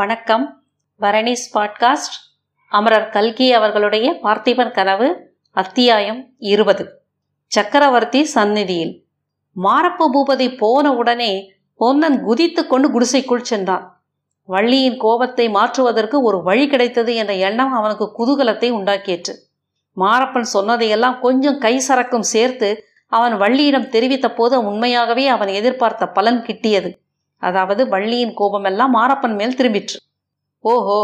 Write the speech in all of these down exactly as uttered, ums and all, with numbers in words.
வணக்கம். பரணிஸ் பாட்காஸ்ட், அமரர் கல்கி அவர்களுடைய பார்த்திபன் கனவு, அத்தியாயம் இருபது. சக்கரவர்த்தி சந்நிதியில். மாறப்ப பூபதி போன உடனே பொன்னன் குதித்து கொண்டு குடிசைக்குள் சென்றான். வள்ளியின் கோபத்தை மாற்றுவதற்கு ஒரு வழி கிடைத்தது என்ற எண்ணம் அவனுக்கு குதூகலத்தை உண்டாக்கிற்று. மாறப்பன் சொன்னதையெல்லாம் கொஞ்சம் கை சரக்கும் சேர்த்து அவன் வள்ளியிடம் தெரிவித்த போது உண்மையாகவே அவன் எதிர்பார்த்த பலன் கிட்டியது. அதாவது வள்ளியின் கோபமெல்லாம் மாறப்பன் மேல் திரும்பிற்று. ஓஹோ,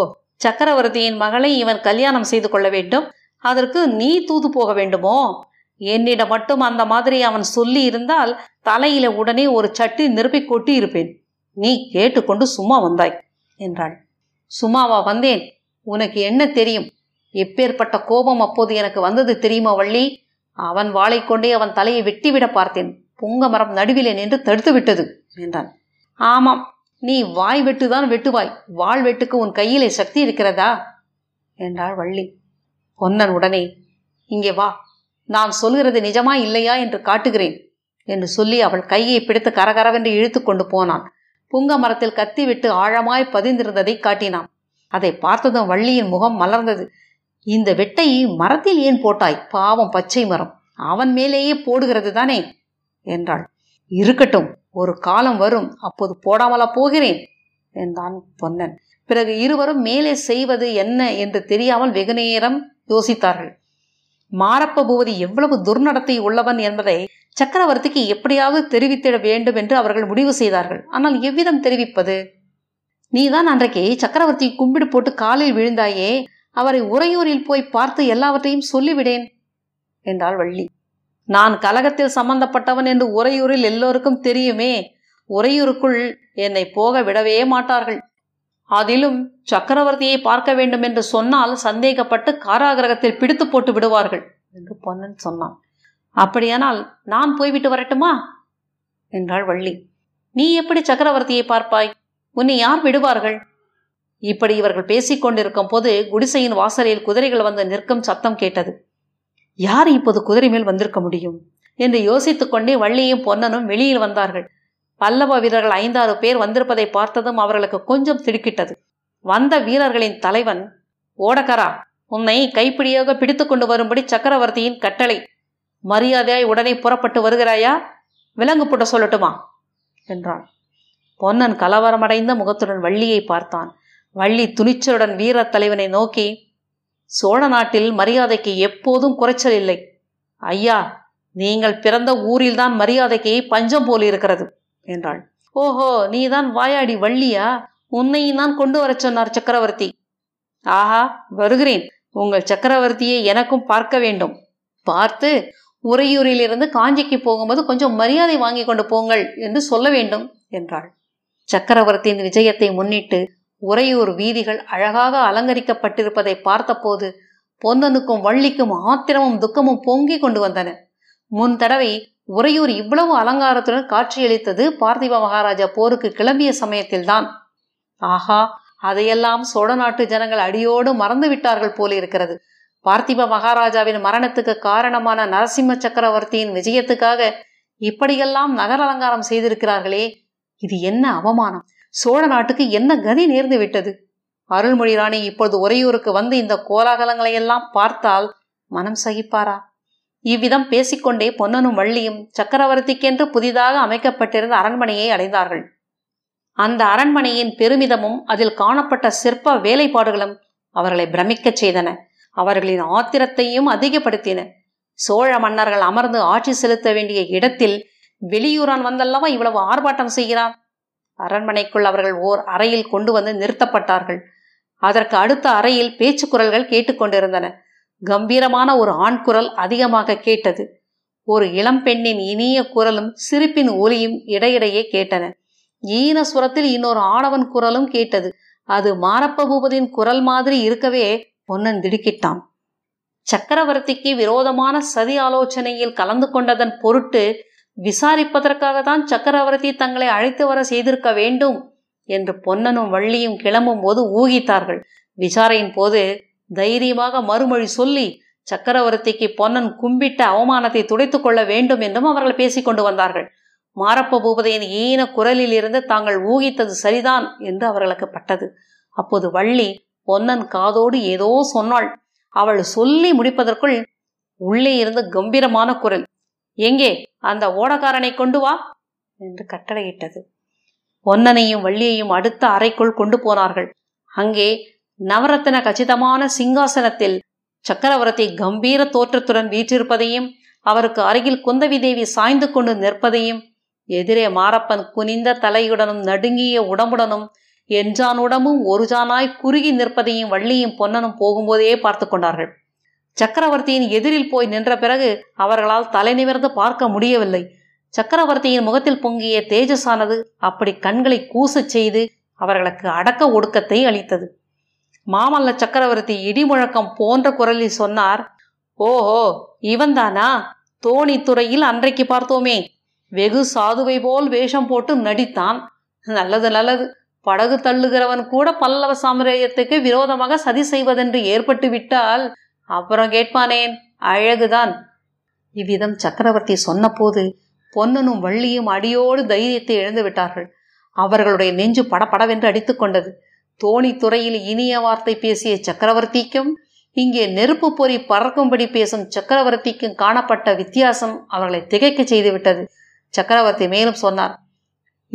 சக்கரவர்த்தியின் மகளை இவன் கல்யாணம் செய்து கொள்ள வேண்டும், அதற்கு நீ தூது போக வேண்டுமோ? என்னிடம் மட்டும் அந்த மாதிரி அவன் சொல்லி இருந்தால் தலையில உடனே ஒரு சட்டி நிரப்பிக் கொட்டி இருப்பேன். நீ கேட்டுக்கொண்டு சும்மா வந்தாய் என்றாள். சும்மாவா வந்தேன்? உனக்கு என்ன தெரியும்? எப்பேற்பட்ட கோபம் அப்போது எனக்கு வந்தது தெரியுமா வள்ளி? அவன் வாளை கொண்டே அவன் தலையை வெட்டிவிட பார்த்தேன். பொங்க மரம் நடுவிலே நின்று தடுத்து விட்டது என்றான். ஆமாம், நீ வாய் வெட்டுதான் வெட்டுவாய், வாள் வெட்டுக்கு உன் கையிலே சக்தி இருக்கிறதா என்றாள் வள்ளி. பொன்னன் உடனே, இங்கே வா, நான் சொல்கிறது நிஜமா இல்லையா என்று காட்டுகிறேன் என்று சொல்லி அவள் கையை பிடித்து கரகரவென்று இழுத்து கொண்டு போனான். புங்க மரத்தில் கத்தி விட்டு ஆழமாய் பதிந்திருந்ததை காட்டினான். அதை பார்த்ததும் வள்ளியின் முகம் மலர்ந்தது. இந்த வெட்டை மரத்தில் ஏன் போட்டாய்? பாவம் பச்சை மரம், அவன் மேலேயே போடுகிறது தானே என்றாள். இருக்கட்டும், ஒரு காலம் வரும், அப்போது போடாமலா போகிறேன் என்றான் பொன்னன். பிறகு இருவரும் மேலே செய்வது என்ன என்று தெரியாமல் வெகு நேரம் யோசித்தார்கள். மாறப்ப பூபதி எவ்வளவு துர்நடத்தை உள்ளவன் என்பதை சக்கரவர்த்திக்கு எப்படியாவது தெரிவித்திட வேண்டும் என்று அவர்கள் முடிவு செய்தார்கள். ஆனால் எவ்விதம் தெரிவிப்பது? நீதான் அன்றைக்கே சக்கரவர்த்தி கும்பிடு போட்டு காலில் விழுந்தாயே, அவரை உறையூரில் போய் பார்த்து எல்லாவற்றையும் சொல்லிவிடேன் என்றாள் வள்ளி. நான் கலகத்தில் சம்பந்தப்பட்டவன் என்று உறையூரில் எல்லோருக்கும் தெரியுமே. உறையூருக்குள் என்னை போக விடவே மாட்டார்கள். அதிலும் சக்கரவர்த்தியை பார்க்க வேண்டும் என்று சொன்னால் சந்தேகப்பட்டு காராகிரகத்தில் பிடித்து போட்டு விடுவார்கள் என்று பொன்னன் சொன்னான். அப்படியானால் நான் போய்விட்டு வரட்டுமா என்றாள் வள்ளி. நீ எப்படி சக்கரவர்த்தியை பார்ப்பாய்? உன்னை யார் விடுவார்கள்? இப்படி இவர்கள் பேசிக்கொண்டிருக்கும் போது குடிசையின் வாசலில் குதிரைகள் வந்து நிற்கும் சத்தம் கேட்டது. யார் இப்போது குதிரை மேல் வந்திருக்க முடியும் என்று யோசித்துக்கொண்டே வள்ளியும் பொன்னனும் வெளியில் வந்தார்கள். பல்லவ வீரர்கள் ஐந்தாறு பேர் வந்திருப்பதை பார்த்ததும் அவர்களுக்கு கொஞ்சம் திடுக்கிட்டது. வந்த வீரர்களின் தலைவன், ஓடக்கரா, உன்னை கைப்பிடியாக பிடித்து கொண்டு வரும்படி சக்கரவர்த்தியின் கட்டளை. மரியாதையாய் உடனே புறப்பட்டு வருகிறாயா? விலங்கு போட்ட சொல்லட்டுமா என்றான். பொன்னன் கலவரமடைந்த முகத்துடன் வள்ளியை பார்த்தான். வள்ளி துணிச்சலுடன் வீர தலைவனை நோக்கி, சோழ நாட்டில் மரியாதைக்கு எப்போதும் குறைச்சல் இல்லை ஐயா, நீங்கள் பிறந்த ஊரில்தான் மரியாதைக்கு பஞ்சம் போல் இருக்கிறது என்றாள். ஓஹோ, நீதான் வாயாடி வள்ளியா? உன்னையும் தான் கொண்டு வர சொன்னார் சக்கரவர்த்தி. ஆஹா, வருகிறேன். உங்கள் சக்கரவர்த்தியை எனக்கும் பார்க்க வேண்டும். பார்த்து உறையூரிலிருந்து காஞ்சிக்கு போகும்போது கொஞ்சம் மரியாதை வாங்கி கொண்டு போங்கள் என்று சொல்ல வேண்டும் என்றாள். சக்கரவர்த்தியின் விஜயத்தை முன்னிட்டு உறையூர் வீதிகள் அழகாக அலங்கரிக்கப்பட்டிருப்பதை பார்த்தபோது பொன்னனுக்கும் வள்ளிக்கும் ஆத்திரமும் துக்கமும் பொங்கி கொண்டு வந்தன. முன் தடவை உறையூர் இவ்வளவு அலங்காரத்துடன் காட்சியளித்தது பார்த்திப மகாராஜா போருக்கு கிளம்பிய சமயத்தில்தான். ஆஹா, அதையெல்லாம் சோழ நாட்டு ஜனங்கள் அடியோடு மறந்து விட்டார்கள் போலிருக்கிறது. பார்த்திப மகாராஜாவின் மரணத்துக்கு காரணமான நரசிம்ம சக்கரவர்த்தியின் விஜயத்துக்காக இப்படியெல்லாம் நகர அலங்காரம் செய்திருக்கிறார்களே, இது என்ன அவமானம்! சோழ நாட்டுக்கு என்ன கதி நேர்ந்து விட்டது! அருள்மொழி ராணி இப்பொழுது உறையூருக்கு வந்து இந்த கோலாகலங்களை எல்லாம் பார்த்தால் மனம் சகிப்பாரா? இவ்விதம் பேசிக்கொண்டே பொன்னனும் வள்ளியும் சக்கரவர்த்திக்கென்று புதிதாக அமைக்கப்பட்டிருந்த அரண்மனையை அடைந்தார்கள். அந்த அரண்மனையின் பெருமிதமும் அதில் காணப்பட்ட சிற்ப வேலைப்பாடுகளும் அவர்களை பிரமிக்கச் செய்தன. அவர்களின் ஆத்திரத்தையும் அதிகப்படுத்தின. சோழ மன்னர்கள் அமர்ந்து ஆட்சி செலுத்த வேண்டிய இடத்தில் வெளியூரான் வந்தல்லவா இவ்வளவு ஆர்ப்பாட்டம் செய்கிறான். அரண்மனைக்குள் அவர்கள் ஓர் அறையில் கொண்டு வந்து நிறுத்தப்பட்டார்கள். அதற்கு அடுத்த அறையில் பேச்சு குரல்கள் கேட்டுக்கொண்டிருந்தன. கம்பீரமான ஒரு ஆண் குரல் அதிகமாக கேட்டது. ஒரு இளம்பெண்ணின் இனிய குரலும் சிரிப்பின் ஒலியும் இடையிடையே கேட்டன. ஈன சுரத்தில் இன்னொரு ஆடவன் குரலும் கேட்டது. அது மாறப்ப பூபதியின் குரல் மாதிரி இருக்கவே பொன்னன் திடுக்கிட்டான். சக்கரவர்த்திக்கு விரோதமான சதி ஆலோசனையில் கலந்து கொண்டதன் பொருட்டு விசாரிப்பதற்காகத்தான் சக்கரவர்த்தி தங்களை அழைத்து வர செய்திருக்க வேண்டும் என்று பொன்னனும் வள்ளியும் கிளம்பும் போது ஊகித்தார்கள். விசாரையின் போது தைரியமாக மறுமொழி சொல்லி சக்கரவர்த்திக்கு பொன்னன் கும்பிட்ட அவமானத்தை துடைத்து கொள்ள வேண்டும் என்றும் அவர்கள் பேசிக்கொண்டு வந்தார்கள். மாறப்ப பூபதியின் ஈன குரலில் இருந்து தாங்கள் ஊகித்தது சரிதான் என்று அவர்களுக்கு பட்டது. அப்போது வள்ளி பொன்னன் காதோடு ஏதோ சொன்னாள். அவள் சொல்லி முடிப்பதற்குள் உள்ளே இருந்த கம்பீரமான குரல், எங்கே அந்த ஓடக்காரனை கொண்டு வா என்று கட்டளையிட்டது. பொன்னனையும் வள்ளியையும் அடுத்த அறைக்குள் கொண்டு போனார்கள். அங்கே நவரத்தன கச்சிதமான சிங்காசனத்தில் சக்கரவர்த்தி கம்பீர தோற்றத்துடன் வீற்றிருப்பதையும், அவருக்கு அருகில் குந்தவி தேவி சாய்ந்து கொண்டு நிற்பதையும், எதிரே மாறப்பன் குனிந்த தலையுடனும் நடுங்கிய உடம்புடனும் என்றான் உடம்பும் ஒரு ஜானாய் குறுகி நிற்பதையும் வள்ளியும் பொன்னனும் போகும்போதே பார்த்து கொண்டார்கள். சக்கரவர்த்தியின் எதிரில் போய் நின்ற பிறகு அவர்களால் தலை நிமிர்ந்து பார்க்க முடியவில்லை. சக்கரவர்த்தியின் முகத்தில் பொங்கிய தேஜஸானது அப்படி கண்களை கூச செய்து அவர்களுக்கு அடக்க ஒடுக்கத்தை அளித்தது. மாமல்ல சக்கரவர்த்தி இடிமுழக்கம் போன்ற குரலில் சொன்னார், ஓஹோ, இவன்தானா? தோணி துறையில் அன்றைக்கு பார்த்தோமே, வெகு சாதுவை போல் வேஷம் போட்டு நடித்தான். நல்லது நல்லது, படகு தள்ளுகிறவன் கூட பல்லவ சாம்ராஜ்யத்துக்கு விரோதமாக சதி செய்வதென்று ஏற்பட்டு விட்டால் அப்புறம் கேட்பானேன், அழகுதான். இவ்விதம் சக்கரவர்த்தி சொன்னபோது பொன்னனும் வள்ளியும் அடியோடு தைரியத்தை எழுந்து விட்டார்கள். அவர்களுடைய நெஞ்சு படபடவென்று அடித்து கொண்டது. தோணி துறையில் இனிய வார்த்தை பேசிய சக்கரவர்த்திக்கும் இங்கே நெருப்பு பொறி பறக்கும்படி பேசும் சக்கரவர்த்திக்கும் காணப்பட்ட வித்தியாசம் அவர்களை திகைக்க செய்துவிட்டது. சக்கரவர்த்தி மேலும் சொன்னார்,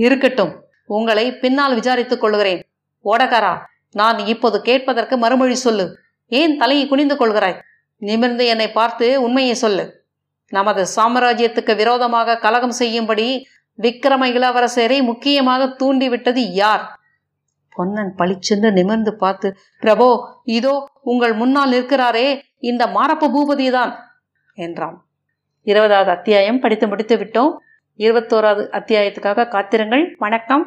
இருக்கட்டும், உங்களை பின்னால் விசாரித்துக் கொள்கிறேன். ஓடகாரா, நான் இப்போது கேட்பதற்கு மறுமொழி சொல்லு. ஏன் தலையை குனிந்து கொள்கிறாய்? நிமிர்ந்து என்னை பார்த்து உண்மையை சொல்லு. நமது சாம்ராஜ்யத்துக்கு விரோதமாக கலகம் செய்யும்படி விக்ரம விலவரசேரி முக்கியமாக தூண்டிவிட்டது யார்? பொன்னன் பளிச்சென்று நிமிர்ந்து பார்த்து, பிரபோ, இதோ உங்கள் முன்னால் இருக்கிறாரே, இந்த மாறப்ப பூபதி தான் என்றான். இருபதாவது அத்தியாயம் படித்து முடித்து விட்டோம். இருபத்தோராவது அத்தியாயத்துக்காக காத்திருங்கள். வணக்கம்.